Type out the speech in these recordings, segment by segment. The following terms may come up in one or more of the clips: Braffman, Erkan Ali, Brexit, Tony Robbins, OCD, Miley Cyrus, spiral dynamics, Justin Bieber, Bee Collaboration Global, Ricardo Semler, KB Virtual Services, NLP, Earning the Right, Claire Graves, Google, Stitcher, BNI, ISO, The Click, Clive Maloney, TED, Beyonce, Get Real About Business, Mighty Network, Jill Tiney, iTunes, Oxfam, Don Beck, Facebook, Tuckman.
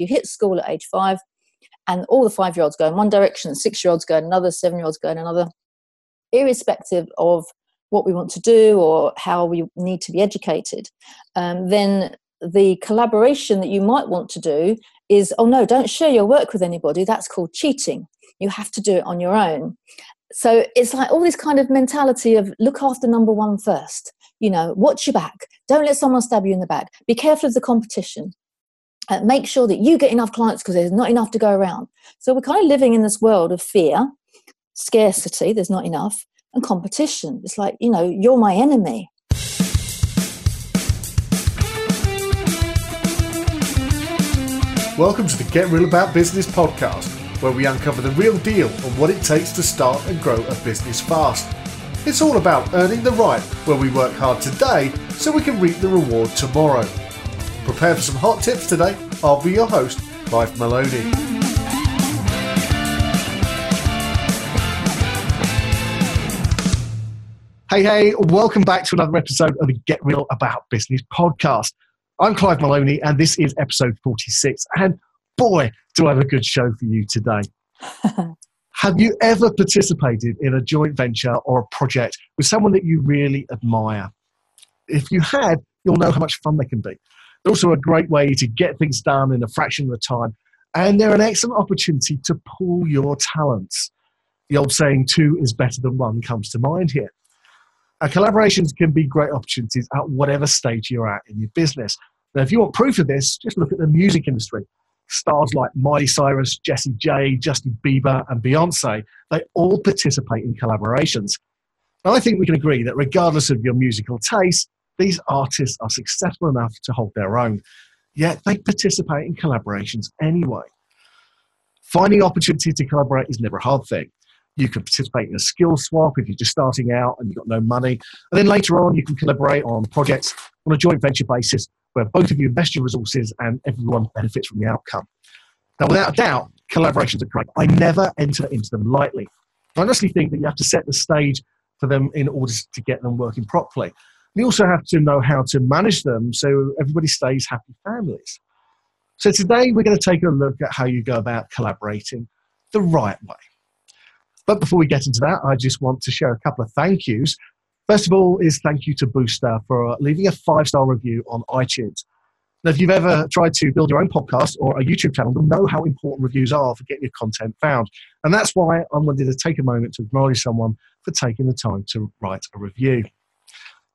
You hit school at age 5 and all the 5-year-olds go in one direction, 6-year-olds go in another, 7-year-olds go in another, irrespective of what we want to do or how we need to be educated. Then the collaboration that you might want to do is, oh no, don't share your work with anybody. That's called cheating. You have to do it on your own. So it's like all this kind of mentality of look after number one first, you know, watch your back. Don't let someone stab you in the back. Be careful of the competition. Make sure that you get enough clients because there's not enough to go around. So we're kind of living in this world of fear, scarcity, there's not enough, and competition. It's like, you know, you're my enemy. Welcome to the Get Real About Business podcast, where we uncover the real deal on what it takes to start and grow a business fast. It's all about earning the right, where we work hard today so we can reap the reward tomorrow. Prepare for some hot tips today. I'll be your host, Clive Maloney. Hey, hey, welcome back to another episode of the Get Real About Business podcast. I'm Clive Maloney, and this is episode 46. And boy, do I have a good show for you today. Have you ever participated in a joint venture or a project with someone that you really admire? If you had, you'll know how much fun they can be. They're also a great way to get things done in a fraction of the time, and they're an excellent opportunity to pool your talents. The old saying, two is better than one, comes to mind here. And collaborations can be great opportunities at whatever stage you're at in your business. Now, if you want proof of this, just look at the music industry. Stars like Miley Cyrus, Jessie J, Justin Bieber, and Beyonce, they all participate in collaborations. And I think we can agree that regardless of your musical taste, these artists are successful enough to hold their own. Yet they participate in collaborations anyway. Finding opportunities to collaborate is never a hard thing. You can participate in a skill swap if you're just starting out and you've got no money. And then later on, you can collaborate on projects on a joint venture basis where both of you invest your resources and everyone benefits from the outcome. Now, without a doubt, collaborations are great. I never enter into them lightly. I honestly think that you have to set the stage for them in order to get them working properly. You also have to know how to manage them so everybody stays happy families. So today, we're going to take a look at how you go about collaborating the right way. But before we get into that, I just want to share a couple of thank yous. First of all is thank you to Booster for leaving a 5-star review on iTunes. Now, if you've ever tried to build your own podcast or a YouTube channel, you'll know how important reviews are for getting your content found. And that's why I wanted to take a moment to acknowledge someone for taking the time to write a review.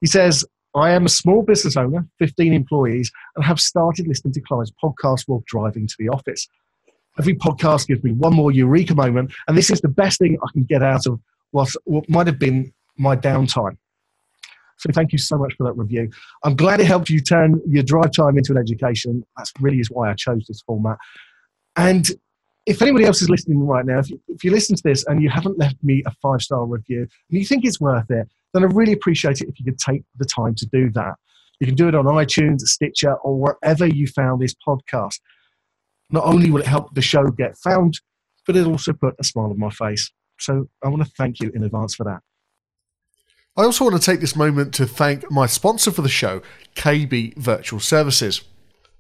He says, I am a small business owner, 15 employees, and have started listening to Clive's podcast while driving to the office. Every podcast gives me one more eureka moment, and this is the best thing I can get out of what might have been my downtime. So thank you so much for that review. I'm glad it helped you turn your drive time into an education. That really is why I chose this format. And if anybody else is listening right now, if you listen to this and you haven't left me a 5-star review and you think it's worth it, then I really appreciate it if you could take the time to do that. You can do it on iTunes, Stitcher, or wherever you found this podcast. Not only will it help the show get found, but it'll also put a smile on my face. So I want to thank you in advance for that. I also want to take this moment to thank my sponsor for the show, KB Virtual Services.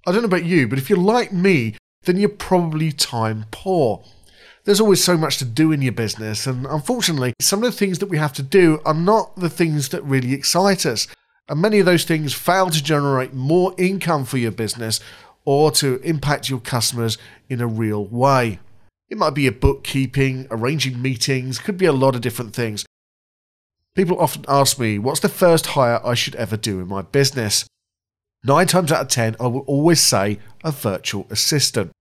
I don't know about you, but if you're like me, then you're probably time poor. There's always so much to do in your business, and unfortunately, some of the things that we have to do are not the things that really excite us. And many of those things fail to generate more income for your business or to impact your customers in a real way. It might be your bookkeeping, arranging meetings, could be a lot of different things. People often ask me, what's the first hire I should ever do in my business? 9 times out of 10, I will always say a virtual assistant.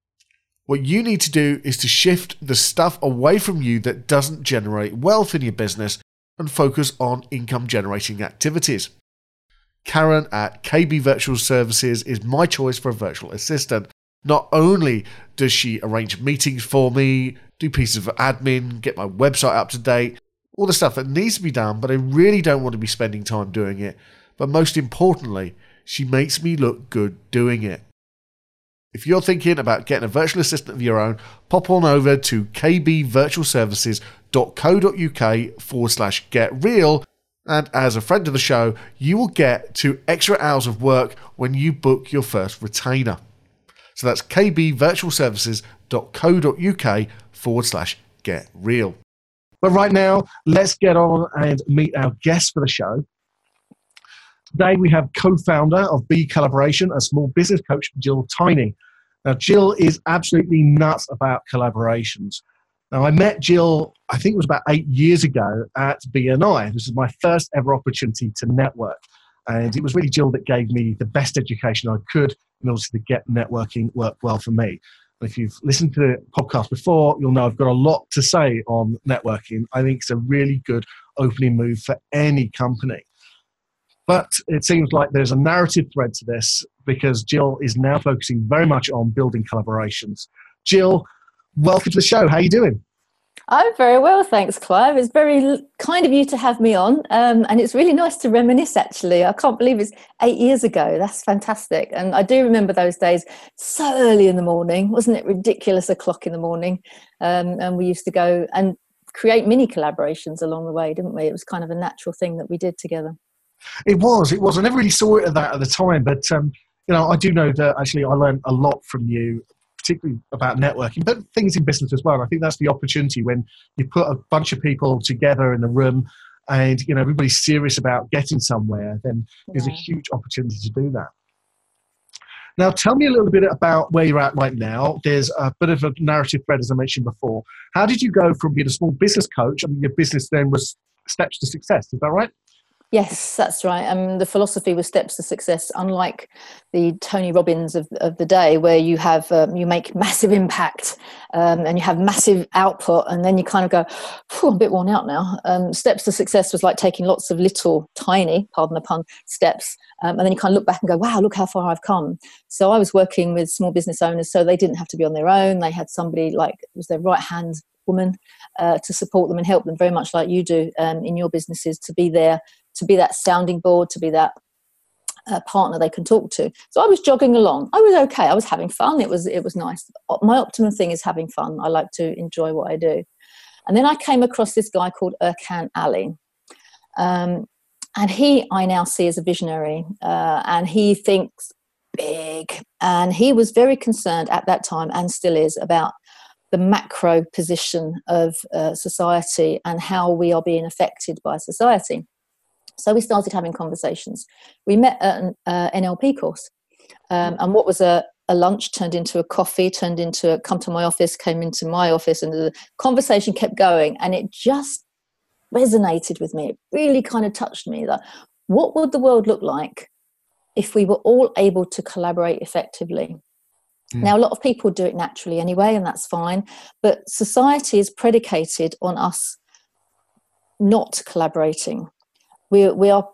What you need to do is to shift the stuff away from you that doesn't generate wealth in your business and focus on income-generating activities. Karen at KB Virtual Services is my choice for a virtual assistant. Not only does she arrange meetings for me, do pieces of admin, get my website up to date, all the stuff that needs to be done, but I really don't want to be spending time doing it. But most importantly, she makes me look good doing it. If you're thinking about getting a virtual assistant of your own, pop on over to kbvirtualservices.co.uk/getreal. And as a friend of the show, you will get 2 extra hours of work when you book your first retainer. So that's kbvirtualservices.co.uk/get real. But right now, let's get on and meet our guest for the show. Today, we have co-founder of Bee Collaboration, a small business coach, Jill Tiney. Now, Jill is absolutely nuts about collaborations. Now, I met Jill, I think it was about 8 years ago at BNI. This is my first ever opportunity to network. And it was really Jill that gave me the best education I could in order to get networking work well for me. And if you've listened to the podcast before, you'll know I've got a lot to say on networking. I think it's a really good opening move for any company. But it seems like there's a narrative thread to this because Jill is now focusing very much on building collaborations. Jill, welcome to the show. How are you doing? I'm very well, thanks, Clive. It's very kind of you to have me on, and it's really nice to reminisce, actually. I can't believe it's 8 years ago. That's fantastic. And I do remember those days so early in the morning. Wasn't it ridiculous o'clock in the morning? And we used to go and create mini collaborations along the way, didn't we? It was kind of a natural thing that we did together. It was. I never really saw it at that at the time, but you know, I do know that actually I learned a lot from you, particularly about networking, but things in business as well. And I think that's the opportunity when you put a bunch of people together in a room and, you know, everybody's serious about getting somewhere, then there's a huge opportunity to do that. Now, tell me a little bit about where you're at right now. There's a bit of a narrative thread, as I mentioned before. How did you go from being a small business coach? I mean, your business then was Steps to Success. Is that right? Yes, that's right. The philosophy was Steps to Success, unlike the Tony Robbins of the day, where you have you make massive impact and you have massive output, and then you kind of go, I'm a bit worn out now. Steps to Success was like taking lots of little, tiny, pardon the pun, steps, and then you kind of look back and go, wow, look how far I've come. So I was working with small business owners, so they didn't have to be on their own. They had somebody like, it was their right-hand woman to support them and help them, very much like you do in your businesses, to be there, to be that sounding board, to be that partner they can talk to. So I was jogging along. I was okay. I was having fun. It was nice. My optimum thing is having fun. I like to enjoy what I do. And then I came across this guy called Erkan Ali. And he, I now see as a visionary. And he thinks big. And he was very concerned at that time, and still is, about the macro position of society and how we are being affected by society. So we started having conversations. We met at an NLP course, and what was a lunch turned into a coffee, turned into a come to my office, came into my office, and the conversation kept going, and it just resonated with me. It really kind of touched me that what would the world look like if we were all able to collaborate effectively? Now, a lot of people do it naturally anyway, and that's fine, but society is predicated on us not collaborating. We are,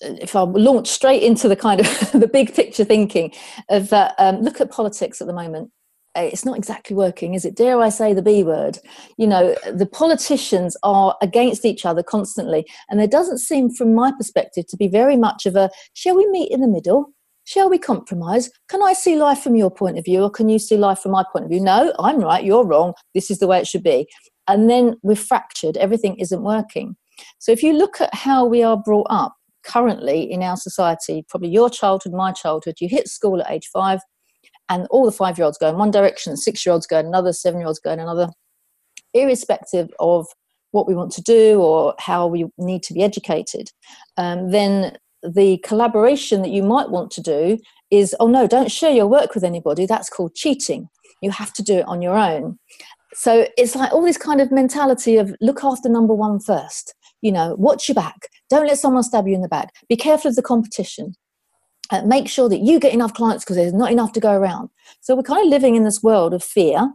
if I launch straight into the kind of the big picture thinking of that, look at politics at the moment. It's not exactly working, is it? Dare I say the B word? You know, the politicians are against each other constantly. And there doesn't seem, from my perspective, to be very much of a, shall we meet in the middle? Shall we compromise? Can I see life from your point of view, or can you see life from my point of view? No, I'm right, you're wrong. This is the way it should be. And then we're fractured. Everything isn't working. So if you look at how we are brought up currently in our society, probably your childhood, my childhood, you hit school at age 5 and all the 5-year-olds go in one direction, 6-year-olds go in another, 7-year-olds go in another, irrespective of what we want to do or how we need to be educated. Then the collaboration that you might want to do is, oh no, don't share your work with anybody. That's called cheating. You have to do it on your own. So it's like all this kind of mentality of look after number one first. You know, watch your back. Don't let someone stab you in the back. Be careful of the competition. Make sure that you get enough clients because there's not enough to go around. So we're kind of living in this world of fear,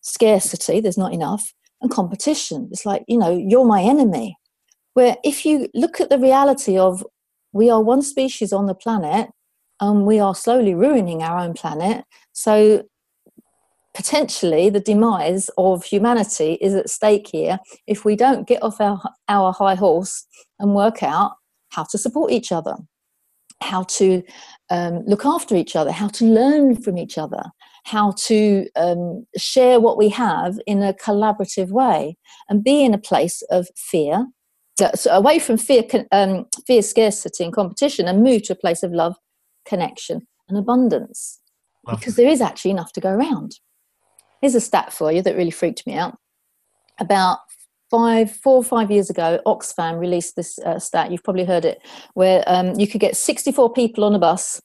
scarcity, there's not enough, and competition. It's like, you know, you're my enemy. Where if you look at the reality of we are one species on the planet and we are slowly ruining our own planet, so potentially the demise of humanity is at stake here if we don't get off our high horse and work out how to support each other, how to look after each other, how to learn from each other, how to share what we have in a collaborative way and be in a place of fear, so away from fear, scarcity and competition, and move to a place of love, connection and abundance. because there is actually enough to go around. Here's a stat for you that really freaked me out. About four or five years ago, Oxfam released this stat, you've probably heard it, where you could get 64 people on a bus,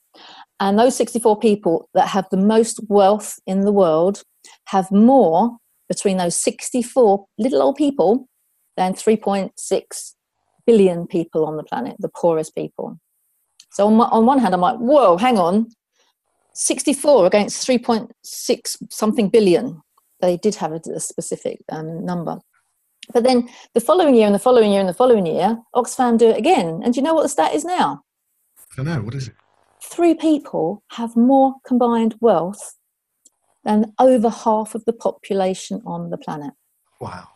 and those 64 people that have the most wealth in the world have more between those 64 little old people than 3.6 billion people on the planet, the poorest people. So on one hand, I'm like, whoa, hang on, 64 against 3.6 something billion. They did have a specific number. But then the following year and the following year and the following year, Oxfam do it again. And do you know what the stat is now? I know, what is it? 3 people have more combined wealth than over half of the population on the planet. Wow.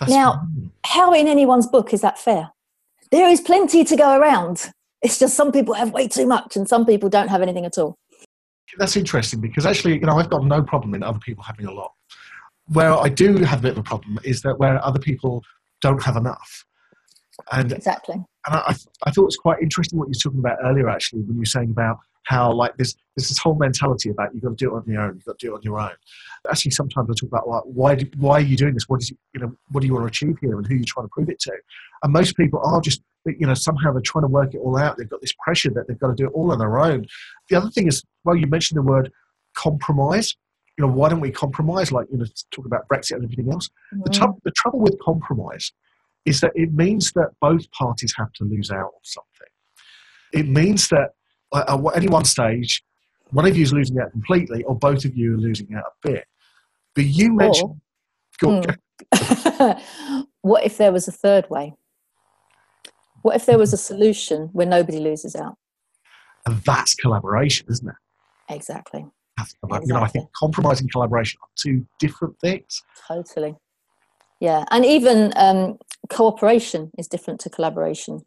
That's now, how in anyone's book is that fair? There is plenty to go around. It's just some people have way too much and some people don't have anything at all. That's interesting because actually, you know, I've got no problem in other people having a lot. Where I do have a bit of a problem is that where other people don't have enough. And, exactly. And I thought it was quite interesting what you were talking about earlier, actually, when you were saying about how like this whole mentality about you've got to do it on your own, you've got to do it on your own. Actually, sometimes I talk about like, why are you doing this? What do you want to achieve here, and who are you trying to prove it to? And most people are just, you know, somehow they're trying to work it all out. They've got this pressure that they've got to do it all on their own. The other thing is, well, you mentioned the word compromise. You know, why don't we compromise? Like, you know, talk about Brexit and everything else. Mm-hmm. The trouble with compromise is that it means that both parties have to lose out on something. It means that at any one stage, one of you is losing out completely, or both of you are losing out a bit. But you mentioned... What if there was a third way? What if there was a solution where nobody loses out? And that's collaboration, isn't it? Exactly. You know, I think compromise and collaboration are two different things. Totally. Yeah. And even cooperation is different to collaboration.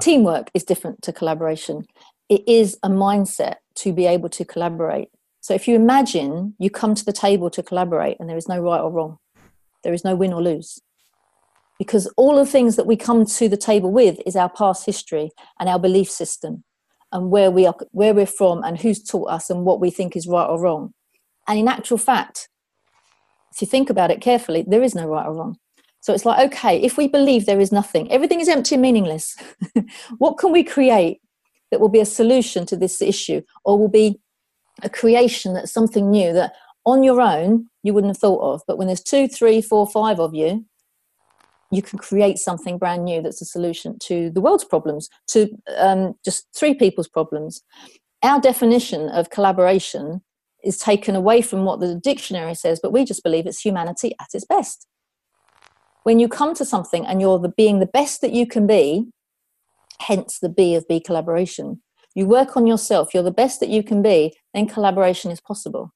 Teamwork is different to collaboration. It is a mindset to be able to collaborate. So if you imagine you come to the table to collaborate and there is no right or wrong, there is no win or lose. Because all the things that we come to the table with is our past history and our belief system, and where we're from and who's taught us and what we think is right or wrong. And in actual fact, if you think about it carefully, there is no right or wrong. So it's like, okay, if we believe there is nothing, everything is empty and meaningless, what can we create that will be a solution to this issue, or will be a creation that's something new that on your own you wouldn't have thought of? But when there's 2, 3, 4, 5 of you, you can create something brand new that's a solution to the world's problems, to just 3 people's problems. Our definition of collaboration is taken away from what the dictionary says, but we just believe it's humanity at its best. When you come to something and you're being the best that you can be, hence the B of Bee Collaboration, you work on yourself, you're the best that you can be, then collaboration is possible.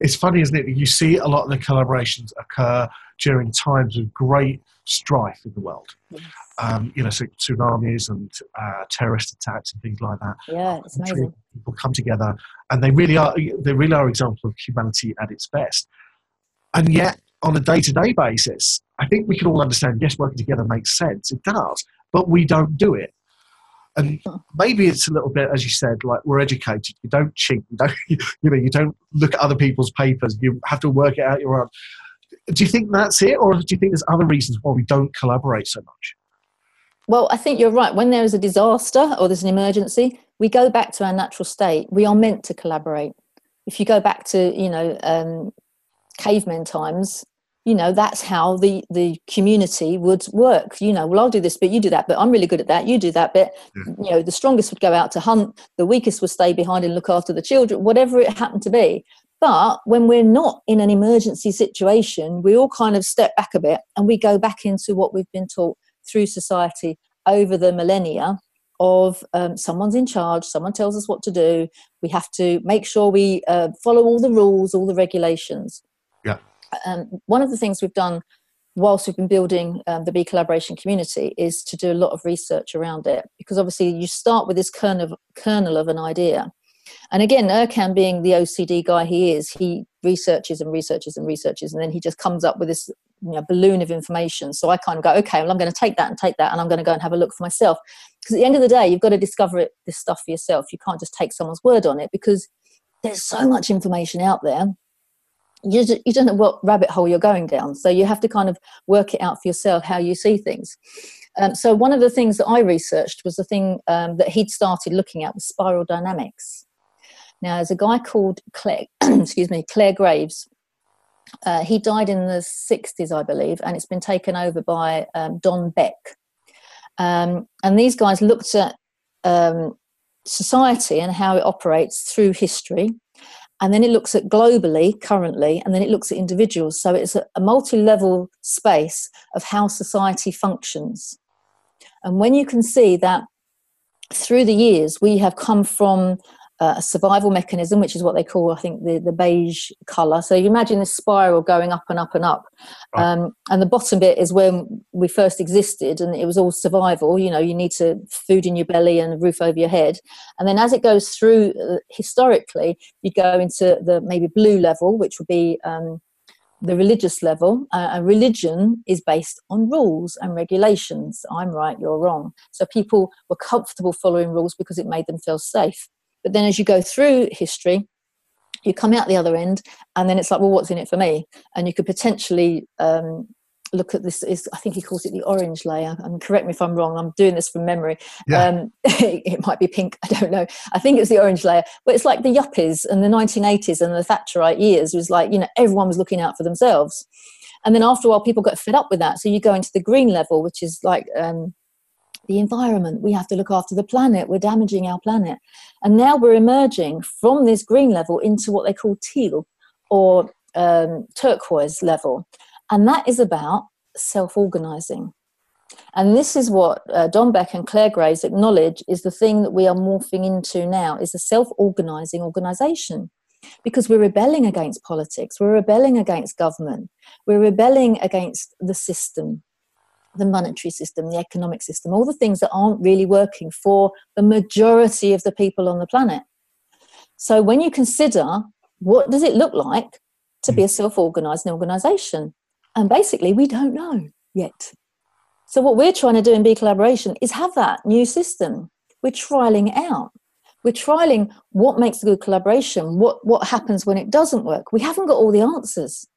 It's funny, isn't it? You see a lot of the collaborations occur during times of great strife in the world. Yes. You know, so tsunamis and terrorist attacks and things like that. Yeah, it's amazing. People come together and they really are examples of humanity at its best. And yet, on a day-to-day basis, I think we can all understand, yes, working together makes sense. It does, but we don't do it. And maybe it's a little bit, as you said, like we're educated. You don't cheat. You don't look at other people's papers. You have to work it out your own. Do you think that's it, or do you think there's other reasons why we don't collaborate so much? Well, I think you're right. When there is a disaster or there's an emergency, we go back to our natural state. We are meant to collaborate. If you go back to, you know, cavemen times, you know, that's how the community would work. You know, well, I'll do this bit, you do that bit. I'm really good at that, you do that bit. Yeah. You know, the strongest would go out to hunt, the weakest would stay behind and look after the children, whatever it happened to be. But when we're not in an emergency situation, we all kind of step back a bit and we go back into what we've been taught through society over the millennia of someone's in charge, someone tells us what to do, we have to make sure we follow all the rules, all the regulations. Yeah. One of the things we've done whilst we've been building the Bee Collaboration community is to do a lot of research around it, because obviously you start with this kernel of an idea. And again, Erkan, being the OCD guy he is, he researches and researches and researches, and then he just comes up with this balloon of information. So I kind of go, okay, well, I'm going to take that, and I'm going to go and have a look for myself. Because at the end of the day, you've got to discover this stuff for yourself. You can't just take someone's word on it, because there's so much information out there. You don't know what rabbit hole you're going down. So you have to kind of work it out for yourself, how you see things. So one of the things that I researched was the thing that he'd started looking at was spiral dynamics. Now, there's a guy called Claire Graves. He died in the 60s, I believe, and it's been taken over by Don Beck. And these guys looked at society and how it operates through history. And then it looks at globally, currently, and then it looks at individuals. So it's a multi-level space of how society functions. And when you can see that through the years, we have come from a survival mechanism, which is what they call, I think, the beige colour. So you imagine this spiral going up and up and up. Right. And the bottom bit is when we first existed, and it was all survival. You know, you need to food in your belly and a roof over your head. And then as it goes through, historically, you go into the maybe blue level, which would be the religious level. And religion is based on rules and regulations. I'm right, you're wrong. So people were comfortable following rules because it made them feel safe. But then as you go through history, you come out the other end, and then it's like, well, what's in it for me? And you could potentially look at this, I think he calls it the orange layer. And correct me if I'm wrong, I'm doing this from memory. Yeah. It might be pink, I don't know. I think it's the orange layer. But it's like the yuppies and the 1980s and the Thatcherite years. It was like, you know, everyone was looking out for themselves. And then after a while, people got fed up with that. So you go into the green level, which is like... the environment, we have to look after the planet, we're damaging our planet. And now we're emerging from this green level into what they call teal or turquoise level. And that is about self-organising. And this is what Don Beck and Claire Graves acknowledge is the thing that we are morphing into now, is a self-organising organisation. Because we're rebelling against politics, we're rebelling against government, we're rebelling against the system. The monetary system, the economic system, all the things that aren't really working for the majority of the people on the planet. So when you consider what does it look like to be a self-organising organisation, and basically we don't know yet. So what we're trying to do in Bee Collaboration is have that new system. We're trialling it out. We're trialling what makes a good collaboration, what happens when it doesn't work. We haven't got all the answers.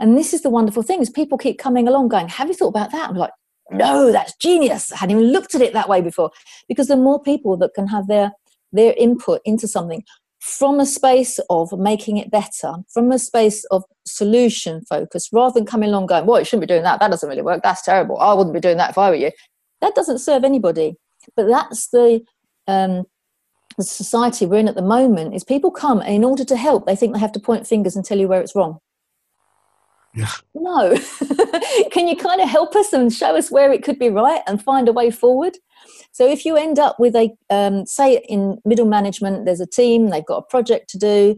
And this is the wonderful thing, is people keep coming along going, have you thought about that? I'm like, no, that's genius. I hadn't even looked at it that way before. Because the more people that can have their input into something from a space of making it better, from a space of solution focus, rather than coming along going, well, you shouldn't be doing that. That doesn't really work. That's terrible. I wouldn't be doing that if I were you. That doesn't serve anybody. But that's the society we're in at the moment, is people come, and in order to help, they think they have to point fingers and tell you where it's wrong. Yeah. No. Can you kind of help us and show us where it could be right and find a way forward? So if you end up with a, say in middle management, there's a team, they've got a project to do.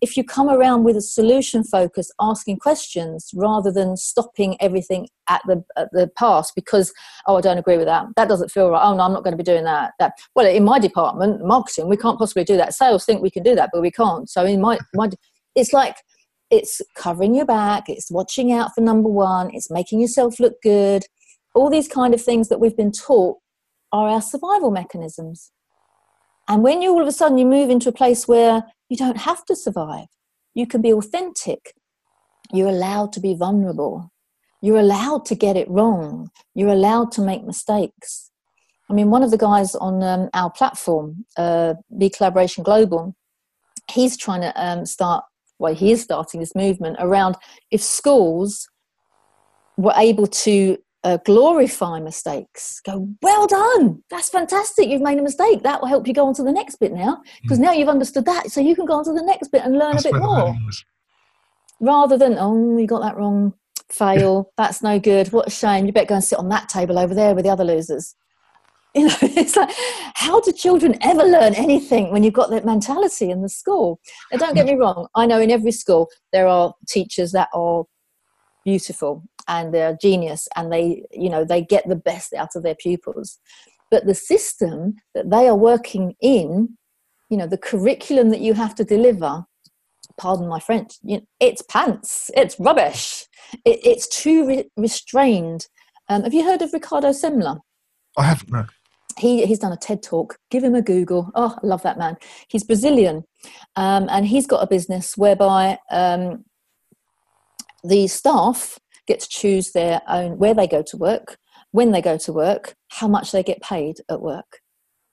If you come around with a solution focus, asking questions rather than stopping everything at the pass because, oh, I don't agree with that. That doesn't feel right. Oh, no, I'm not going to be doing that. Well, in my department, marketing, we can't possibly do that. Sales think we can do that, but we can't. So in my it's like, it's covering your back, it's watching out for number one, it's making yourself look good. All these kind of things that we've been taught are our survival mechanisms. And when you all of a sudden you move into a place where you don't have to survive, you can be authentic, you're allowed to be vulnerable, you're allowed to get it wrong, you're allowed to make mistakes. I mean, one of the guys on our platform, Bee Collaboration Global, he's trying to he is starting this movement around if schools were able to glorify mistakes, go, well done, that's fantastic, you've made a mistake, that will help you go on to the next bit now, because now you've understood that, so you can go on to the next bit and learn a bit more. Rather than, oh, you got that wrong, fail, that's no good, what a shame, you better go and sit on that table over there with the other losers. You know, it's like, how do children ever learn anything when you've got that mentality in the school? Now, don't get me wrong. I know in every school there are teachers that are beautiful and they're genius and they, you know, they get the best out of their pupils. But the system that they are working in, you know, the curriculum that you have to deliver pardon my French, you know, it's pants, it's rubbish, it's too restrained. Have you heard of Ricardo Semler? I haven't, no. He's done a TED Talk. Give him a Google. Oh, I love that man. He's Brazilian, and he's got a business whereby the staff get to choose their own, where they go to work, when they go to work, how much they get paid at work.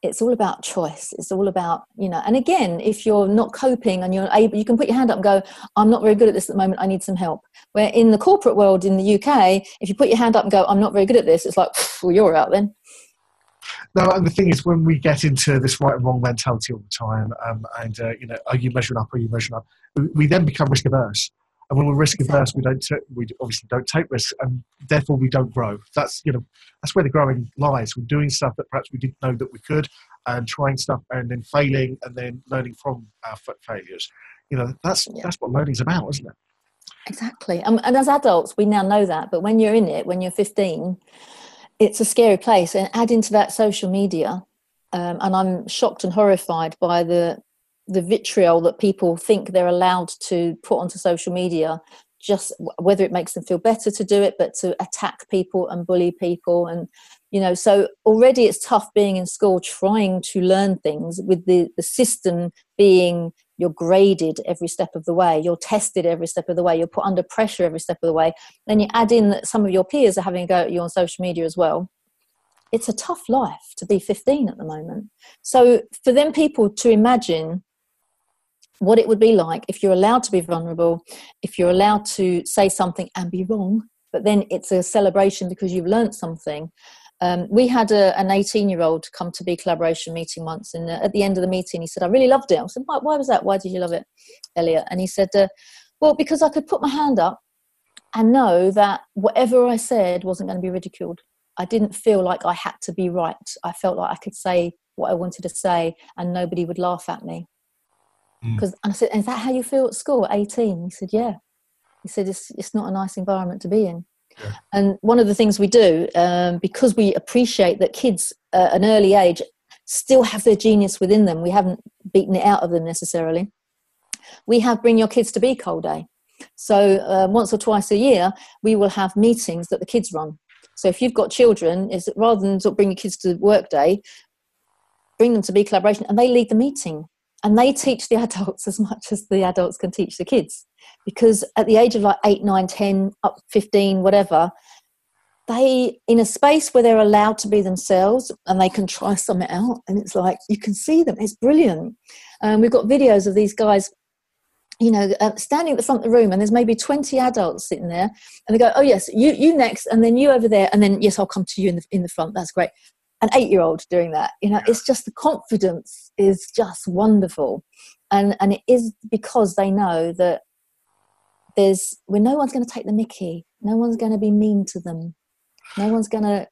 It's all about choice. It's all about, you know, and again, if you're not coping and you're able, you can put your hand up and go, I'm not very good at this at the moment, I need some help. Where in the corporate world in the UK, if you put your hand up and go, I'm not very good at this, it's like, well, you're out then. No, and the thing is, when we get into this right and wrong mentality all the time, and, you know, are you measuring up, are you measuring up? We then become risk averse. And when we're risk averse, we obviously don't take risks, and therefore we don't grow. That's, you know, that's where the growing lies. We're doing stuff that perhaps we didn't know that we could, and trying stuff and then failing and then learning from our failures. You know, that's what learning's about, isn't it? Exactly. And as adults, we now know that. But when you're in it, when you're 15, it's a scary place. And add into that social media, and I'm shocked and horrified by the vitriol that people think they're allowed to put onto social media, just whether it makes them feel better to do it, but to attack people and bully people. And, you know, so already it's tough being in school, trying to learn things with the system being you're graded every step of the way, you're tested every step of the way, you're put under pressure every step of the way. Then you add in that some of your peers are having a go at you on social media as well. It's a tough life to be 15 at the moment. So for them people to imagine what it would be like if you're allowed to be vulnerable, if you're allowed to say something and be wrong, but then it's a celebration because you've learned something. We had an 18-year-old come to Bee Collaboration meeting once, and at the end of the meeting, he said, I really loved it. I said, why was that? Why did you love it, Elliot? And he said, well, because I could put my hand up and know that whatever I said wasn't going to be ridiculed. I didn't feel like I had to be right. I felt like I could say what I wanted to say and nobody would laugh at me. Because I said, is that how you feel at school at 18? He said, yeah. He said, it's not a nice environment to be in. Yeah. And one of the things we do, because we appreciate that kids at an early age still have their genius within them, we haven't beaten it out of them necessarily, we have Bring Your Kids to Bee Coll Day. So once or twice a year, we will have meetings that the kids run. So if you've got children, is that rather than sort of bring your kids to work day, bring them to Bee Collaboration and they lead the meeting. And they teach the adults as much as the adults can teach the kids. Because at the age of like 8, 9, 10, up 15, whatever, they, in a space where they're allowed to be themselves and they can try something out, and it's like, you can see them. It's brilliant. We've got videos of these guys, you know, standing at the front of the room, and there's maybe 20 adults sitting there, and they go, oh, yes, you next, and then you over there, and then, yes, I'll come to you in the front. That's great. An 8-year-old doing that, you know, it's just the confidence is just wonderful. And it is because they know that no one's going to take the mickey. No one's going to be mean to them. No one's going to,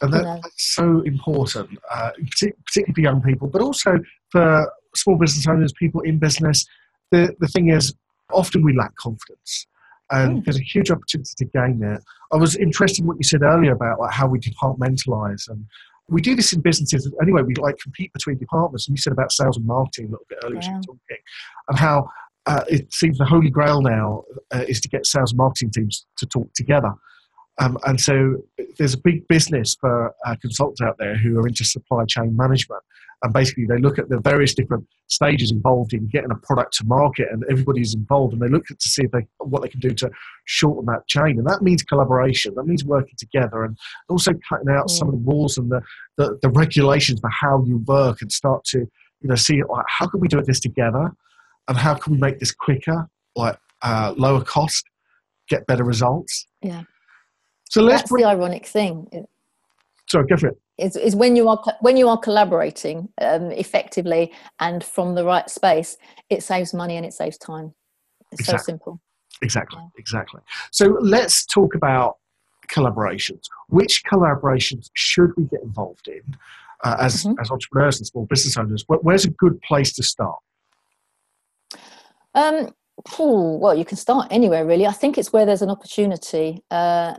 that's so important, particularly for young people, but also for small business owners, people in business. The thing is, often we lack confidence. And there's a huge opportunity to gain there. I was interested in what you said earlier about like how we departmentalise, and we do this in businesses anyway. We like compete between departments, and you said about sales and marketing a little bit earlier as you were talking, and how it seems the holy grail now is to get sales and marketing teams to talk together. And so there's a big business for consultants out there who are into supply chain management. And basically they look at the various different stages involved in getting a product to market, and everybody's involved, and they look to see what they can do to shorten that chain. And that means collaboration. That means working together, and also cutting out some of the walls and the regulations for how you work, and start to, you know, see, like, how can we do this together? And how can we make this quicker, like lower cost, get better results? Yeah. So that's the ironic thing. Sorry, go for it. Is when you are collaborating effectively and from the right space, it saves money and it saves time. It's exactly. So simple. Exactly, yeah. Exactly. So let's talk about collaborations. Which collaborations should we get involved in as entrepreneurs and small business owners? Where's a good place to start? Well, you can start anywhere, really. I think it's where there's an opportunity.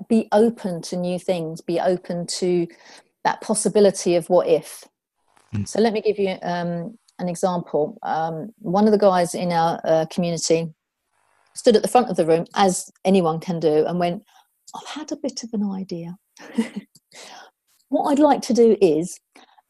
Be open to new things. Be open to that possibility of what if. So let me give you an example. One of the guys in our community stood at the front of the room, as anyone can do, and went, I've had a bit of an idea. What I'd like to do is,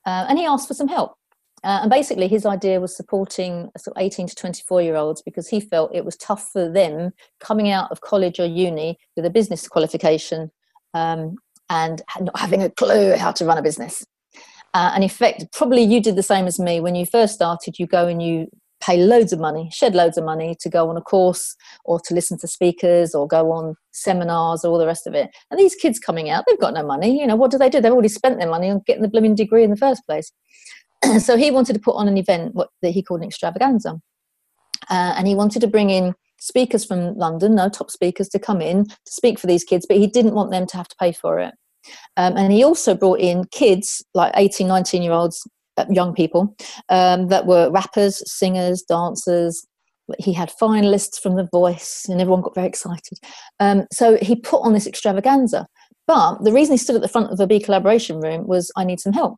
and he asked for some help. And basically his idea was supporting sort of 18 to 24-year-olds because he felt it was tough for them coming out of college or uni with a business qualification and not having a clue how to run a business. And in fact, probably you did the same as me. When you first started, you go and you pay loads of money, shed loads of money to go on a course or to listen to speakers or go on seminars or all the rest of it. And these kids coming out, they've got no money. You know, what do? They've already spent their money on getting the blooming degree in the first place. So he wanted to put on an event that he called an extravaganza. And he wanted to bring in speakers from London, top speakers, to come in to speak for these kids, but he didn't want them to have to pay for it. And he also brought in kids, like 18, 19-year-olds, young people, that were rappers, singers, dancers. He had finalists from The Voice, and everyone got very excited. So he put on this extravaganza. But the reason he stood at the front of the Bee Collaboration Room was, I need some help.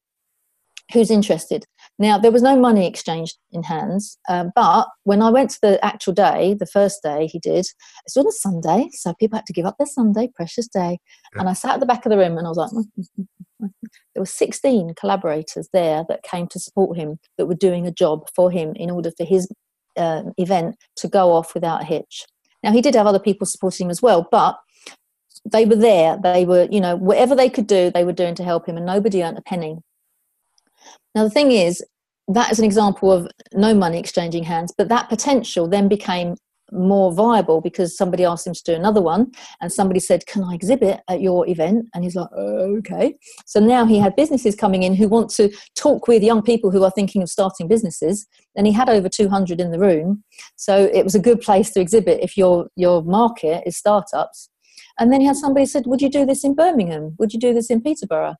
Who's interested? Now, there was no money exchanged in hands, but when I went to the actual day, the first day he did, it's on a Sunday, so people had to give up their Sunday, precious day, and I sat at the back of the room and I was like, there were 16 collaborators there that came to support him, that were doing a job for him in order for his event to go off without a hitch. Now, he did have other people supporting him as well, but they were there. They were, you know, whatever they could do, they were doing to help him, and nobody earned a penny. Now, the thing is, that is an example of no money exchanging hands, but that potential then became more viable because somebody asked him to do another one and somebody said, can I exhibit at your event? And he's like, oh, okay. So now he had businesses coming in who want to talk with young people who are thinking of starting businesses, and he had over 200 in the room. So it was a good place to exhibit if your market is startups. And then he had somebody said, would you do this in Birmingham? Would you do this in Peterborough?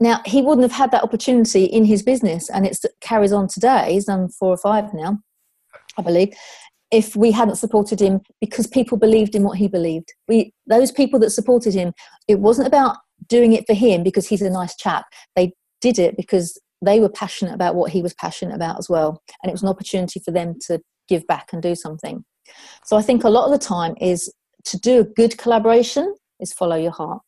Now, he wouldn't have had that opportunity in his business, and it carries on today. He's done 4 or 5 now, I believe, if we hadn't supported him, because people believed in what he believed. Those people that supported him, it wasn't about doing it for him because he's a nice chap. They did it because they were passionate about what he was passionate about as well, and it was an opportunity for them to give back and do something. So I think a lot of the time is to do a good collaboration is follow your heart.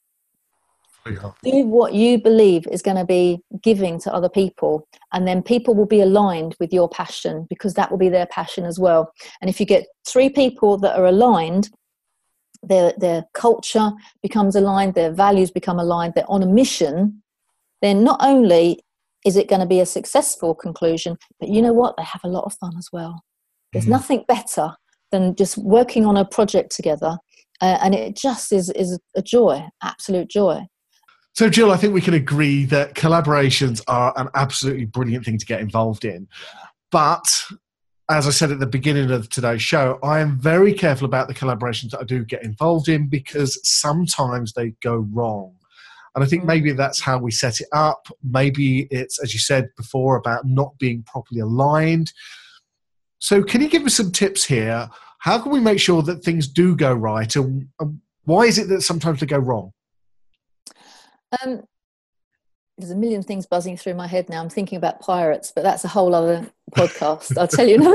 Yeah. Do what you believe is going to be giving to other people, and then people will be aligned with your passion because that will be their passion as well. And if you get 3 people that are aligned, their culture becomes aligned, their values become aligned, they're on a mission, then not only is it going to be a successful conclusion, but you know what? They have a lot of fun as well. There's nothing better than just working on a project together, and it just is a joy, absolute joy. So, Jill, I think we can agree that collaborations are an absolutely brilliant thing to get involved in. But, as I said at the beginning of today's show, I am very careful about the collaborations that I do get involved in because sometimes they go wrong. And I think maybe that's how we set it up. Maybe it's, as you said before, about not being properly aligned. So, can you give us some tips here? How can we make sure that things do go right? And why is it that sometimes they go wrong? There's a million things buzzing through my head now. I'm thinking about pirates, but that's a whole other podcast. I'll tell you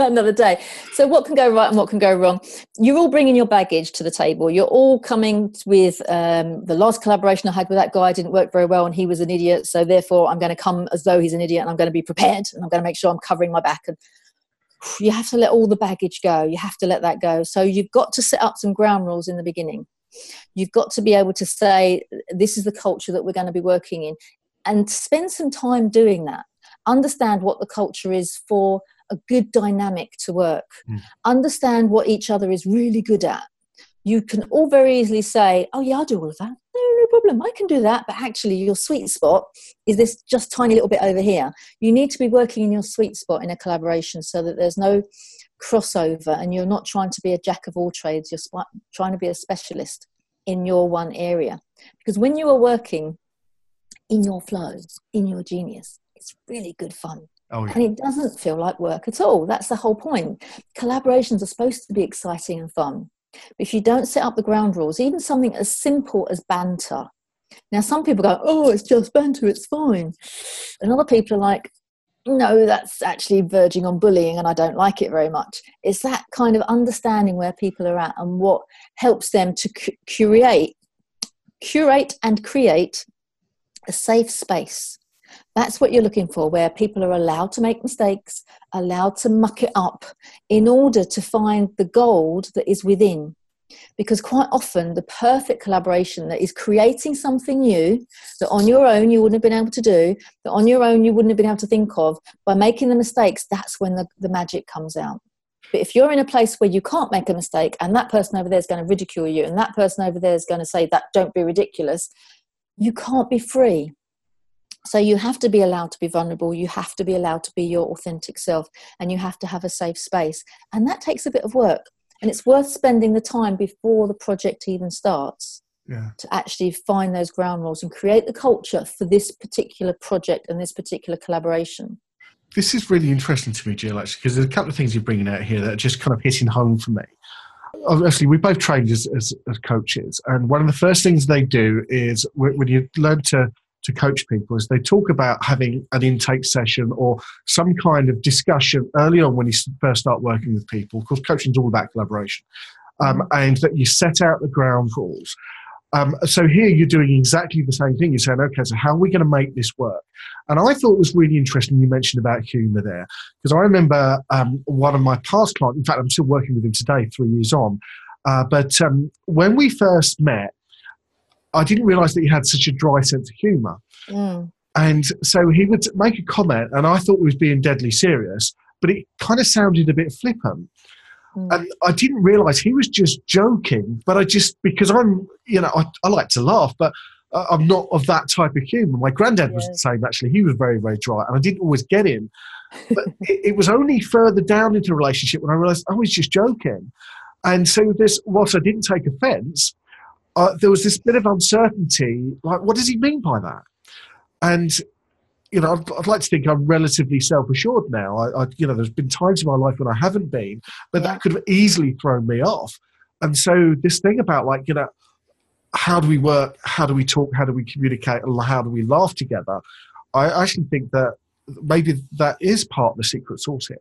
another day. So what can go right and what can go wrong? You're all bringing your baggage to the table. You're all coming with the last collaboration I had with that guy didn't work very well and he was an idiot. So therefore I'm going to come as though he's an idiot and I'm going to be prepared and I'm going to make sure I'm covering my back. And you have to let all the baggage go. You have to let that go. So you've got to set up some ground rules in the beginning. You've got to be able to say, this is the culture that we're going to be working in, and spend some time doing that. Understand what the culture is for a good dynamic to work. Understand what each other is really good at. You can all very easily say, oh yeah, I'll do all of that. No problem, I can do that. But actually your sweet spot is this just tiny little bit over here. You need to be working in your sweet spot in a collaboration so that there's no crossover and you're not trying to be a jack of all trades, you're trying to be a specialist in your one area. Because when you are working in your flow, in your genius, it's really good fun. And it doesn't feel like work at all. That's the whole point. Collaborations are supposed to be exciting and fun. But if you don't set up the ground rules, even something as simple as banter. Now, some people go, oh, it's just banter, it's fine. And other people are like, no, that's actually verging on bullying and I don't like it very much. It's that kind of understanding where people are at and what helps them to curate and create a safe space. That's what you're looking for, where people are allowed to make mistakes, allowed to muck it up in order to find the gold that is within. Because quite often the perfect collaboration that is creating something new that on your own you wouldn't have been able to do, that on your own you wouldn't have been able to think of, by making the mistakes, that's when the magic comes out. But if you're in a place where you can't make a mistake and that person over there is going to ridicule you and that person over there is going to say that, don't be ridiculous, you can't be free. So you have to be allowed to be vulnerable. You have to be allowed to be your authentic self and you have to have a safe space. And that takes a bit of work. And it's worth spending the time before the project even starts to actually find those ground rules and create the culture for this particular project and this particular collaboration. This is really interesting to me, Jill, actually, because there's a couple of things you're bringing out here that are just kind of hitting home for me. Obviously, we both trained as coaches. And one of the first things they do is when you learn to coach people is they talk about having an intake session or some kind of discussion early on when you first start working with people. Of course, coaching is all about collaboration, and that you set out the ground rules. So here you're doing exactly the same thing. You're saying, okay, so how are we going to make this work? And I thought it was really interesting you mentioned about humour there, because I remember one of my past clients, in fact, I'm still working with him today, 3 years on, but when we first met, I didn't realise that he had such a dry sense of humour. And so he would make a comment and I thought he was being deadly serious, but it kind of sounded a bit flippant. And I didn't realise he was just joking, but I just, because I'm, you know, I like to laugh, but I'm not of that type of humour. My granddad was the same, actually. He was very, very dry and I didn't always get him. But it was only further down into the relationship when I realised I was just joking. And so this, whilst I didn't take offence, there was this bit of uncertainty, like, what does he mean by that? And, you know, I'd like to think I'm relatively self-assured now. I you know, there's been times in my life when I haven't been, but that could have easily thrown me off. And so this thing about, like, you know, how do we work, how do we talk, how do we communicate, and how do we laugh together? I actually think that maybe that is part of the secret sauce here.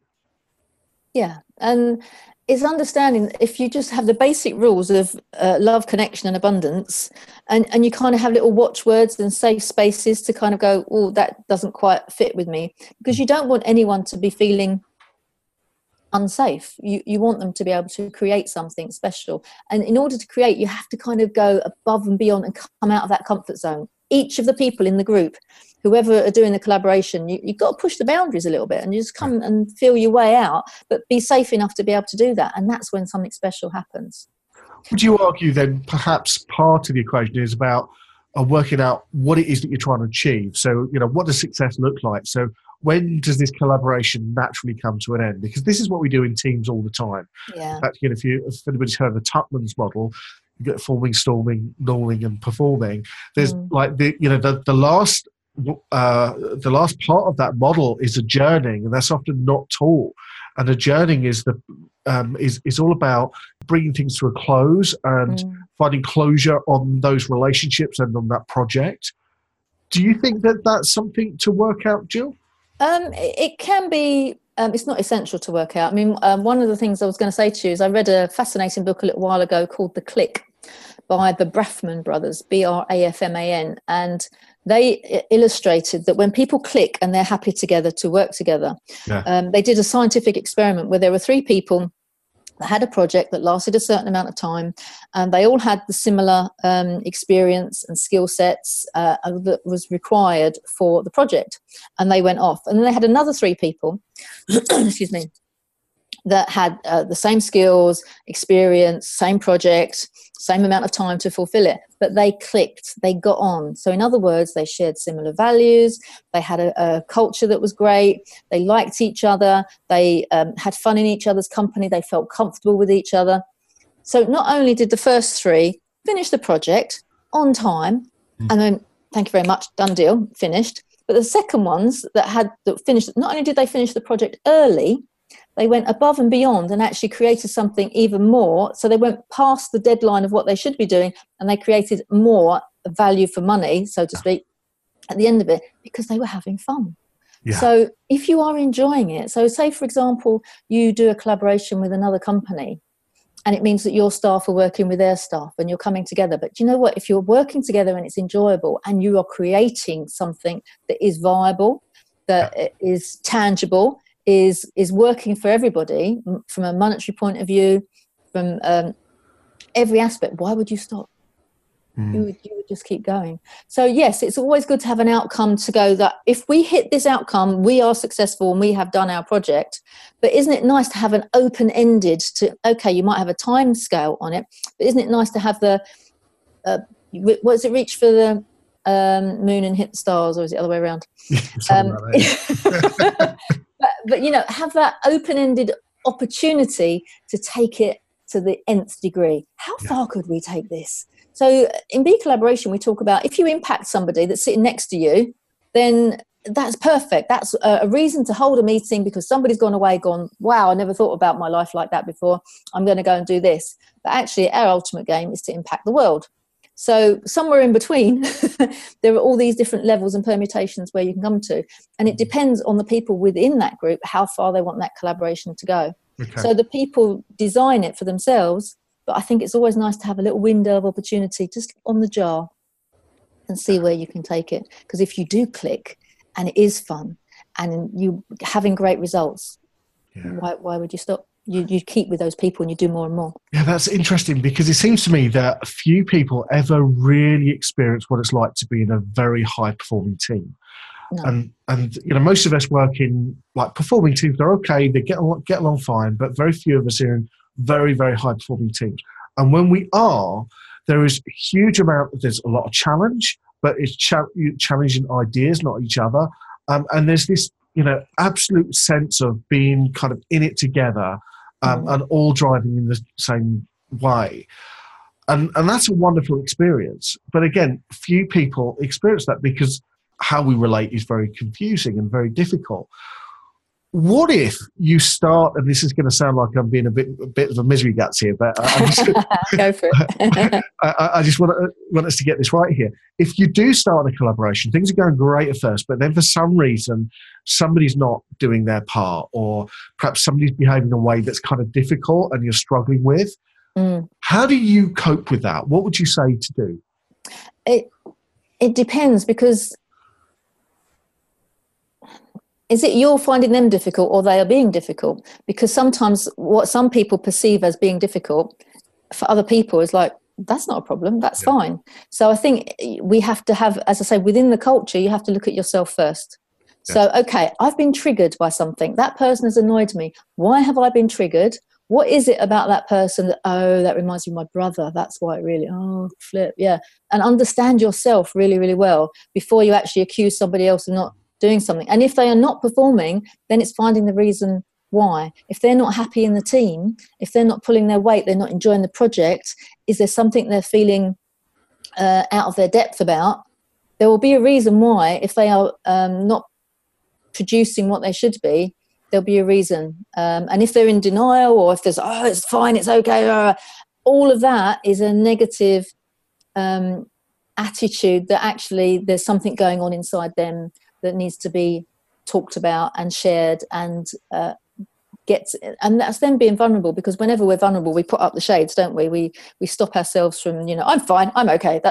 Yeah, and it's understanding if you just have the basic rules of love, connection and abundance, and you kind of have little watchwords and safe spaces to kind of go, oh, that doesn't quite fit with me, because you don't want anyone to be feeling unsafe. You want them to be able to create something special. And in order to create, you have to kind of go above and beyond and come out of that comfort zone. Each of the people in the group, whoever are doing the collaboration, you've got to push the boundaries a little bit and you just come and feel your way out, but be safe enough to be able to do that. And that's when something special happens. Would you argue then perhaps part of the equation is about working out what it is that you're trying to achieve? So, you know, what does success look like? So when does this collaboration naturally come to an end? Because this is what we do in teams all the time. Yeah. In fact, you know, if anybody's heard of the Tuckman's model, forming, storming, gnawing and performing, there's like the, you know, the last part of that model is adjourning, and that's often not taught. And adjourning is the is all about bringing things to a close and finding closure on those relationships and on that project. Do you think that that's something to work out, Jill? It can be. It's not essential to work out. I mean, one of the things I was going to say to you is I read a fascinating book a little while ago called The Click by the Braffman brothers, B-R-A-F-M-A-N. And they illustrated that when people click and they're happy together to work together, they did a scientific experiment where there were three people that had a project that lasted a certain amount of time, and they all had the similar experience and skill sets that was required for the project, and they went off. And then they had another three people excuse me, that had the same skills, experience, same project, same amount of time to fulfill it, but they clicked, they got on. So in other words, they shared similar values, they had a culture that was great, they liked each other, they had fun in each other's company, they felt comfortable with each other. So not only did the first three finish the project on time, and then thank you very much, done deal, finished, but the second ones that finished, not only did they finish the project early, they went above and beyond and actually created something even more. So they went past the deadline of what they should be doing and they created more value for money, so to speak, at the end of it, because they were having fun. Yeah. So if you are enjoying it, so say, for example, you do a collaboration with another company, and it means that your staff are working with their staff and you're coming together. But you know what? If you're working together and it's enjoyable and you are creating something that is viable, that is tangible, is working for everybody from a monetary point of view, from every aspect, why would you stop? Mm. You would just keep going. So yes, it's always good to have an outcome to go that if we hit this outcome, we are successful and we have done our project. But isn't it nice to have an open-ended to, okay, you might have a time scale on it, but isn't it nice to have the, what is it, reach for the moon and hit the stars, or is it the other way around? But you know, have that open-ended opportunity to take it to the nth degree. How far could we take this? So in Bee Collaboration, we talk about if you impact somebody that's sitting next to you, then that's perfect. That's a reason to hold a meeting because somebody's gone away, gone, wow, I never thought about my life like that before. I'm going to go and do this. But actually, our ultimate game is to impact the world. So somewhere in between, there are all these different levels and permutations where you can come to. And it depends on the people within that group, how far they want that collaboration to go. Okay. So the people design it for themselves. But I think it's always nice to have a little window of opportunity just on the jar and see where you can take it. Because if you do click and it is fun and you're having great results, why would you stop? You keep with those people and you do more and more. Yeah, that's interesting because it seems to me that few people ever really experience what it's like to be in a very high-performing team. No. And you know, most of us work in like performing teams. They're okay, they get along fine, but very few of us are in very, very high-performing teams. And when we are, there is a huge amount, there's a lot of challenge, but it's challenging ideas, not each other. And there's this, you know, absolute sense of being kind of in it together and all driving in the same way. And that's a wonderful experience. But again, few people experience that because how we relate is very confusing and very difficult. What if you start, and this is going to sound like I'm being a bit of a misery guts here, but go for it. I just want us to get this right here. If you do start a collaboration, things are going great at first, but then for some reason, somebody's not doing their part, or perhaps somebody's behaving in a way that's kind of difficult and you're struggling with. Mm. How do you cope with that? What would you say to do? It depends because... Is it you're finding them difficult or they are being difficult? Because sometimes what some people perceive as being difficult for other people is like, that's not a problem, that's fine. So I think we have to have, as I say, within the culture, you have to look at yourself first. Yeah. So, okay, I've been triggered by something. That person has annoyed me. Why have I been triggered? What is it about that person that, oh, that reminds me of my brother. That's why it really, oh, flip, yeah. And understand yourself really, really well before you actually accuse somebody else of not doing something. And if they are not performing, then it's finding the reason why. If they're not happy in the team, if they're not pulling their weight, they're not enjoying the project, is there something they're feeling out of their depth about? There will be a reason why. If they are not producing what they should be, there'll be a reason. And if they're in denial, or if there's, oh, it's fine, it's okay, all of that is a negative attitude that actually there's something going on inside them that needs to be talked about and shared and that's them being vulnerable, because whenever we're vulnerable, we put up the shades, don't we? We stop ourselves from, you know, I'm fine, I'm okay.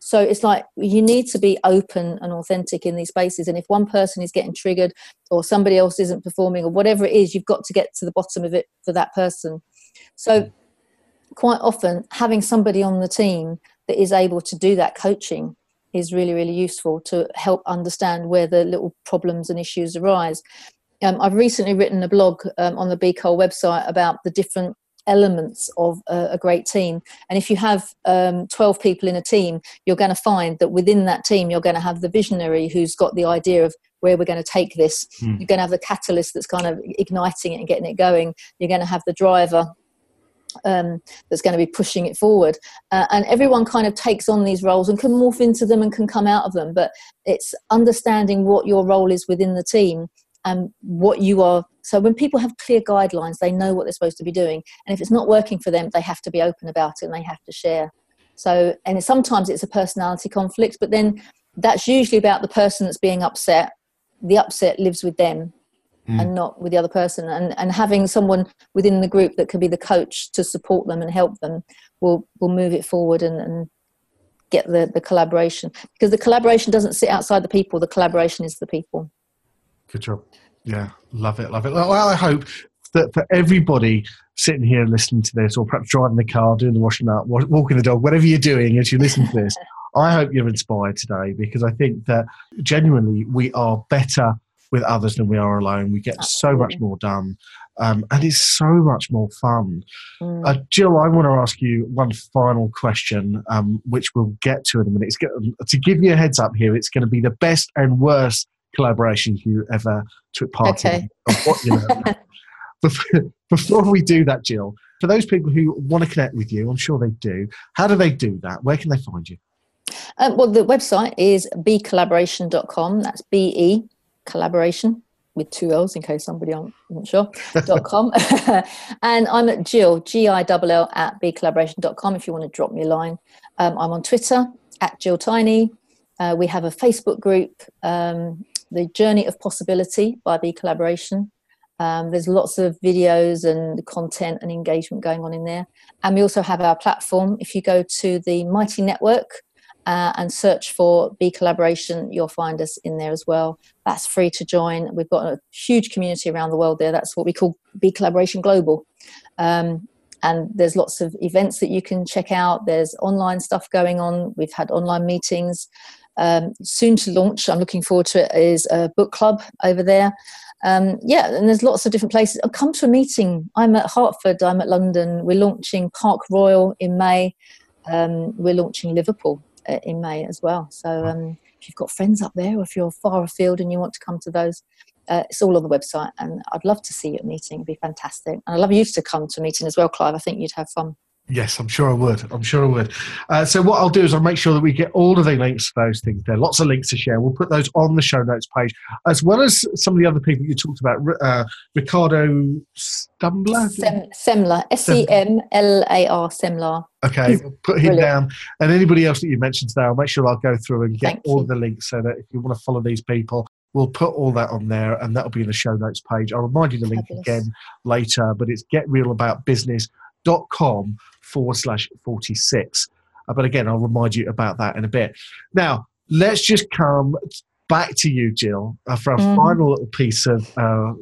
So it's like, you need to be open and authentic in these spaces. And if one person is getting triggered or somebody else isn't performing or whatever it is, you've got to get to the bottom of it for that person. So quite often having somebody on the team that is able to do that coaching is really, really useful to help understand where the little problems and issues arise. I've recently written a blog on the Bee Col website about the different elements of a great team. And if you have 12 people in a team, you're going to find that within that team, you're going to have the visionary who's got the idea of where we're going to take this. Mm. You're going to have the catalyst that's kind of igniting it and getting it going. You're going to have the driver that's going to be pushing it forward, and everyone kind of takes on these roles and can morph into them and can come out of them, but it's understanding what your role is within the team and what you are. So when people have clear guidelines, they know what they're supposed to be doing, and if it's not working for them, they have to be open about it and they have to share. So, and sometimes it's a personality conflict, but then that's usually about the person that's being upset the upset lives with them and not with the other person. And having someone within the group that could be the coach to support them and help them will move it forward and get the collaboration. Because the collaboration doesn't sit outside the people. The collaboration is the people. Good job. Yeah, love it, love it. Well, I hope that for everybody sitting here listening to this, or perhaps driving the car, doing the washing up, walking the dog, whatever you're doing as you listen to this, I hope you're inspired today, because I think that genuinely we are better with others than we are alone. We get so much more done, and it's so much more fun. Jill, I want to ask you one final question, which we'll get to in a minute. It's to give you a heads up here, it's going to be the best and worst collaboration you ever took part in. Before we do that, Jill, for those people who want to connect with you, I'm sure they do, how do they do that? Where can they find you? Well, the website is beecollaboration.com. That's B-E, collaboration, with two L's in case somebody isn't sure, .com. And I'm at Jill, G-I-L-L, at beecollaboration.com if you want to drop me a line. I'm on Twitter, at Jill Tiney. We have a Facebook group, The Journey of Possibility by Bee Collaboration. There's lots of videos and content and engagement going on in there. And we also have our platform. If you go to the Mighty Network and search for Bee Collaboration, you'll find us in there as well. That's free to join. We've got a huge community around the world there. That's what we call Bee Collaboration Global. And there's lots of events that you can check out. There's online stuff going on. We've had online meetings. Soon to launch, I'm looking forward to it, is a book club over there. Yeah, and there's lots of different places. I'll come to a meeting. I'm at Hertford, I'm at London. We're launching Park Royal in May. We're launching Liverpool in May as well. So if you've got friends up there, or if you're far afield and you want to come to those, it's all on the website. And I'd love to see you at a meeting. It'd be fantastic. And I'd love you to come to a meeting as well, Clive. I think you'd have fun. Yes, I'm sure I would. I'm sure I would. So what I'll do is I'll make sure that we get all of the links to those things there. Lots of links to share. We'll put those on the show notes page, as well as some of the other people you talked about. Ricardo Semler, S-E-M-L-A-R, Semler. Okay, we'll put him down. And anybody else that you mentioned today, I'll make sure I'll go through and get all the links, so that if you want to follow these people, we'll put all that on there, and that'll be in the show notes page. I'll remind you the link again later, but it's getrealaboutbusiness.com/46. But again, I'll remind you about that in a bit. Now, let's just come back to you, Jill, for a final little piece of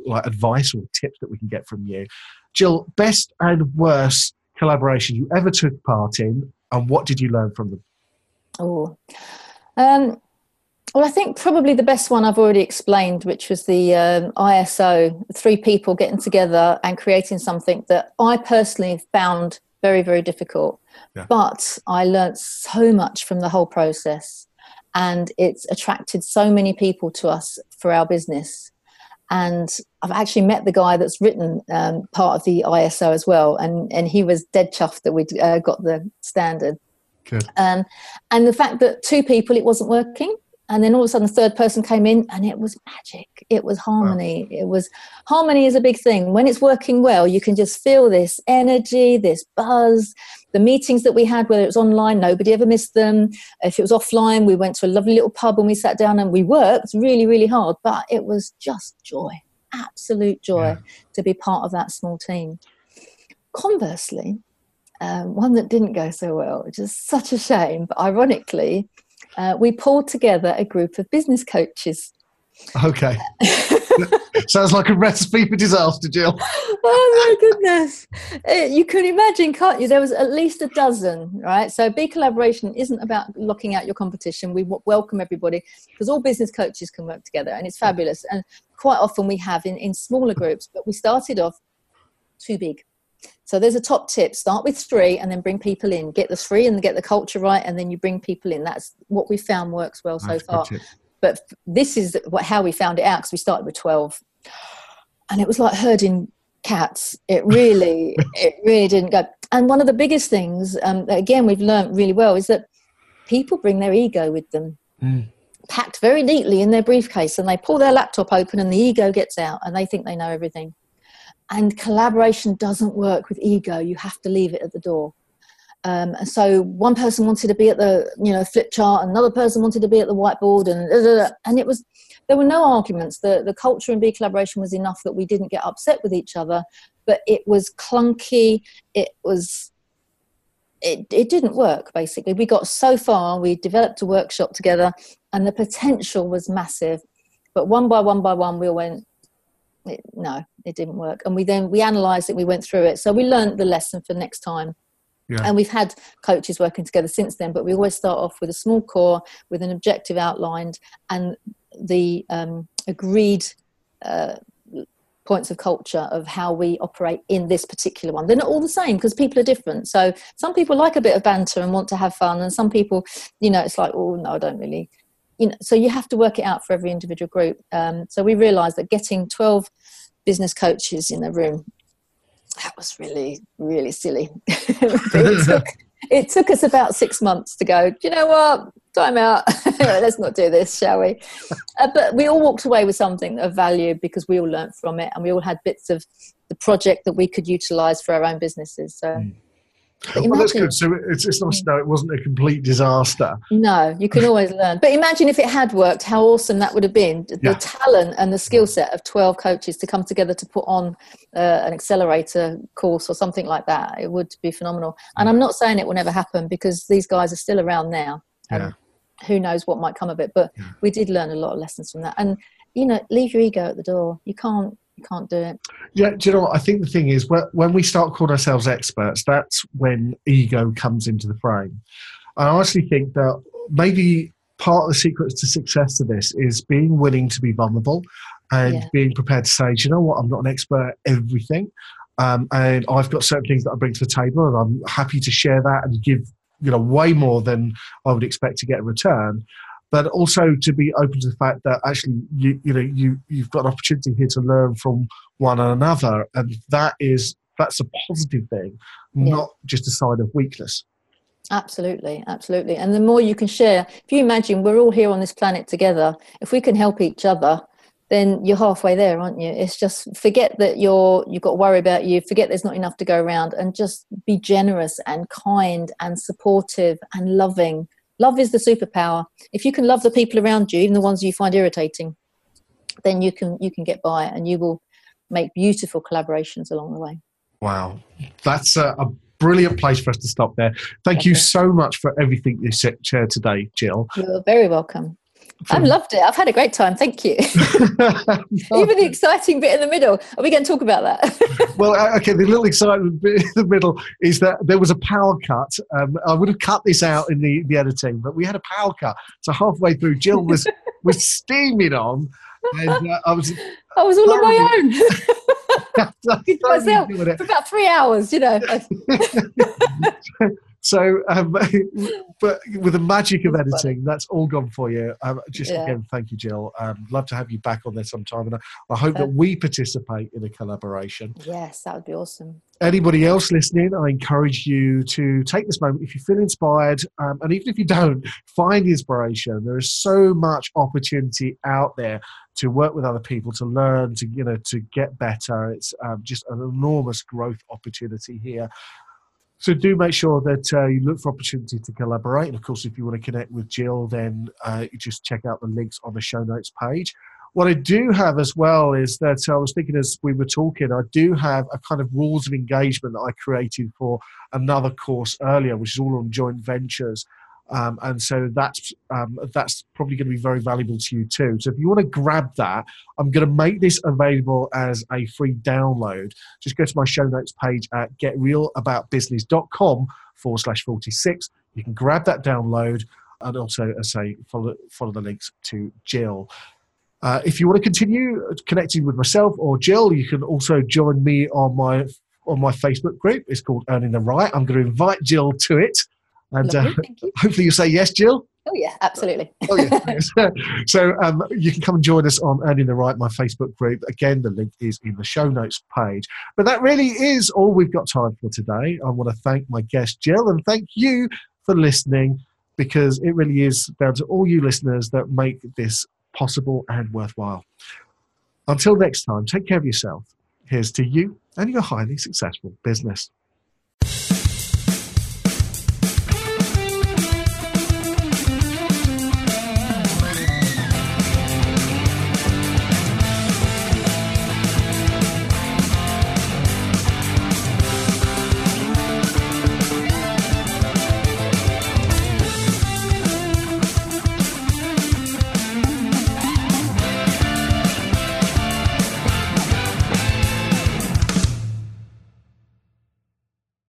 like advice or tips that we can get from you. Jill, best and worst collaboration you ever took part in, and what did you learn from them? Well, I think probably the best one I've already explained, which was the ISO, three people getting together and creating something that I personally found very, very difficult. Yeah. But I learned so much from the whole process, and it's attracted so many people to us for our business. And I've actually met the guy that's written part of the ISO as well, and he was dead chuffed that we'd got the standard. And the fact that two people, it wasn't working. And then all of a sudden the third person came in and it was magic. It was harmony. Wow. It was harmony is a big thing. When it's working well, you can just feel this energy, this buzz. The meetings that we had, whether it was online, nobody ever missed them. If it was offline, we went to a lovely little pub and we sat down and we worked really, really hard. But it was just joy, absolute joy to be part of that small team. Conversely, one that didn't go so well, which is such a shame, but ironically, we pulled together a group of business coaches. Okay. Sounds like a recipe for disaster, Jill. Oh, my goodness. You can imagine, can't you? There was at least a dozen, right? So Bee Collaboration isn't about locking out your competition. We welcome everybody, because all business coaches can work together, and it's fabulous. And quite often we have in smaller groups, but we started off too big. So there's a top tip. Start with three and then bring people in. Get the three and get the culture right, and then you bring people in. That's what we found works well so far. But this is how we found it out, because we started with 12. And it was like herding cats. It really didn't go. And one of the biggest things, that again, we've learned really well, is that people bring their ego with them. Packed very neatly in their briefcase, and they pull their laptop open and the ego gets out and they think they know everything. And collaboration doesn't work with ego. You have to leave it at the door. And so one person wanted to be at the, flip chart, and another person wanted to be at the whiteboard, and it was, there were no arguments. The culture in Bee Collaboration was enough that we didn't get upset with each other, but it was clunky. It didn't work, basically. We got so far, we developed a workshop together, and the potential was massive. But one by one, we all went, no, it didn't work. And we analysed it, we went through it. So we learned the lesson for next time. Yeah. And we've had coaches working together since then, but we always start off with a small core, with an objective outlined, and the agreed points of culture of how we operate in this particular one. They're not all the same because people are different. So some people like a bit of banter and want to have fun, and some people, it's like, oh, no, I don't really. So you have to work it out for every individual group. So we realised that getting 12 business coaches in a room, that was really, really silly. It took us about 6 months to go, do you know what, time out, let's not do this, shall we? But we all walked away with something of value because we all learnt from it, and we all had bits of the project that we could utilise for our own businesses. So, well, that's good. So it's nice to know it wasn't a complete disaster. No, you can always learn. But imagine if it had worked, how awesome that would have been, the talent and the skill set of 12 coaches to come together to put on an accelerator course or something like that. It would be phenomenal. And I'm not saying it will never happen because these guys are still around now. Who knows what might come of it. But we did learn a lot of lessons from that. And, leave your ego at the door. You can't do it. Yeah, do you know what? I think the thing is, when we start calling ourselves experts, that's when ego comes into the frame. I honestly think that maybe part of the secret to success of this is being willing to be vulnerable and being prepared to say, do you know what, I'm not an expert at everything, and I've got certain things that I bring to the table, and I'm happy to share that and give way more than I would expect to get in return. But also to be open to the fact that actually, you've got an opportunity here to learn from one another. And that's a positive thing, not just a sign of weakness. Absolutely, absolutely. And the more you can share, if you imagine we're all here on this planet together, if we can help each other, then you're halfway there, aren't you? It's just forget that you've got to worry about you, forget there's not enough to go around, and just be generous and kind and supportive and loving. Love is the superpower. If you can love the people around you, even the ones you find irritating, then you can get by, and you will make beautiful collaborations along the way. Wow. That's a brilliant place for us to stop there. Thank you so much for everything you shared today, Jill. You're very welcome. I've loved it. I've had a great time. Thank you. Even the exciting bit in the middle. Are we going to talk about that? Well, okay, the little exciting bit in the middle is that there was a power cut. I would have cut this out in the editing, but we had a power cut. So halfway through, Jill was steaming on. And I was all on my own. Myself for about 3 hours, So, but with the magic of editing, that's all gone for you. Again, thank you, Jill. Love to have you back on there sometime. And I hope that we participate in a collaboration. Yes, that would be awesome. Anybody else listening, I encourage you to take this moment. If you feel inspired, and even if you don't, find inspiration. There is so much opportunity out there to work with other people, to learn, to get better. It's just an enormous growth opportunity here. So do make sure that you look for opportunity to collaborate. And of course, if you want to connect with Jill, then you just check out the links on the show notes page. What I do have as well is that I was thinking as we were talking, I do have a kind of rules of engagement that I created for another course earlier, which is all on joint ventures. And so that's probably going to be very valuable to you too. So if you want to grab that, I'm going to make this available as a free download. Just go to my show notes page at getrealaboutbusiness.com/46. You can grab that download, and also, as I say, follow the links to Jill. If you want to continue connecting with myself or Jill, you can also join me on my Facebook group. It's called Earning the Right. I'm going to invite Jill to it. And hopefully you'll say yes, Jill. Oh, yeah, absolutely. Oh, yeah. So you can come and join us on Earning the Right, my Facebook group. Again, the link is in the show notes page. But that really is all we've got time for today. I want to thank my guest, Jill, and thank you for listening, because it really is down to all you listeners that make this possible and worthwhile. Until next time, take care of yourself. Here's to you and your highly successful business.